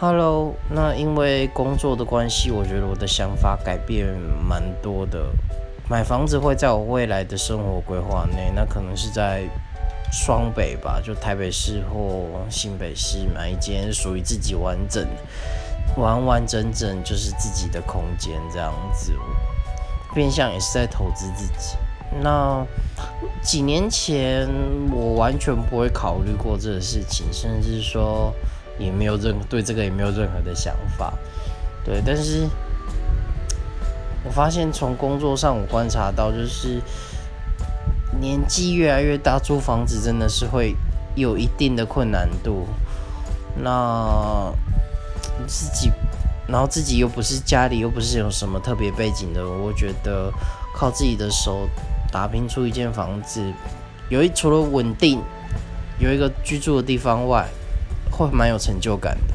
Hello， 那因为工作的关系，我觉得我的想法改变蛮多的。买房子会在我未来的生活规划内，那可能是在双北吧，就台北市或新北市买一间属于自己完完整整就是自己的空间这样子。变相也是在投资自己。那几年前我完全不会考虑过这个事情，甚至说。也没有对这个也没有任何的想法，对，但是我发现从工作上我观察到，就是年纪越来越大，租房子真的是会有一定的困难度。那自己又不是家里又不是有什么特别背景的，我觉得靠自己的手打拼出一间房子，除了稳定有一个居住的地方外。会蛮有成就感的。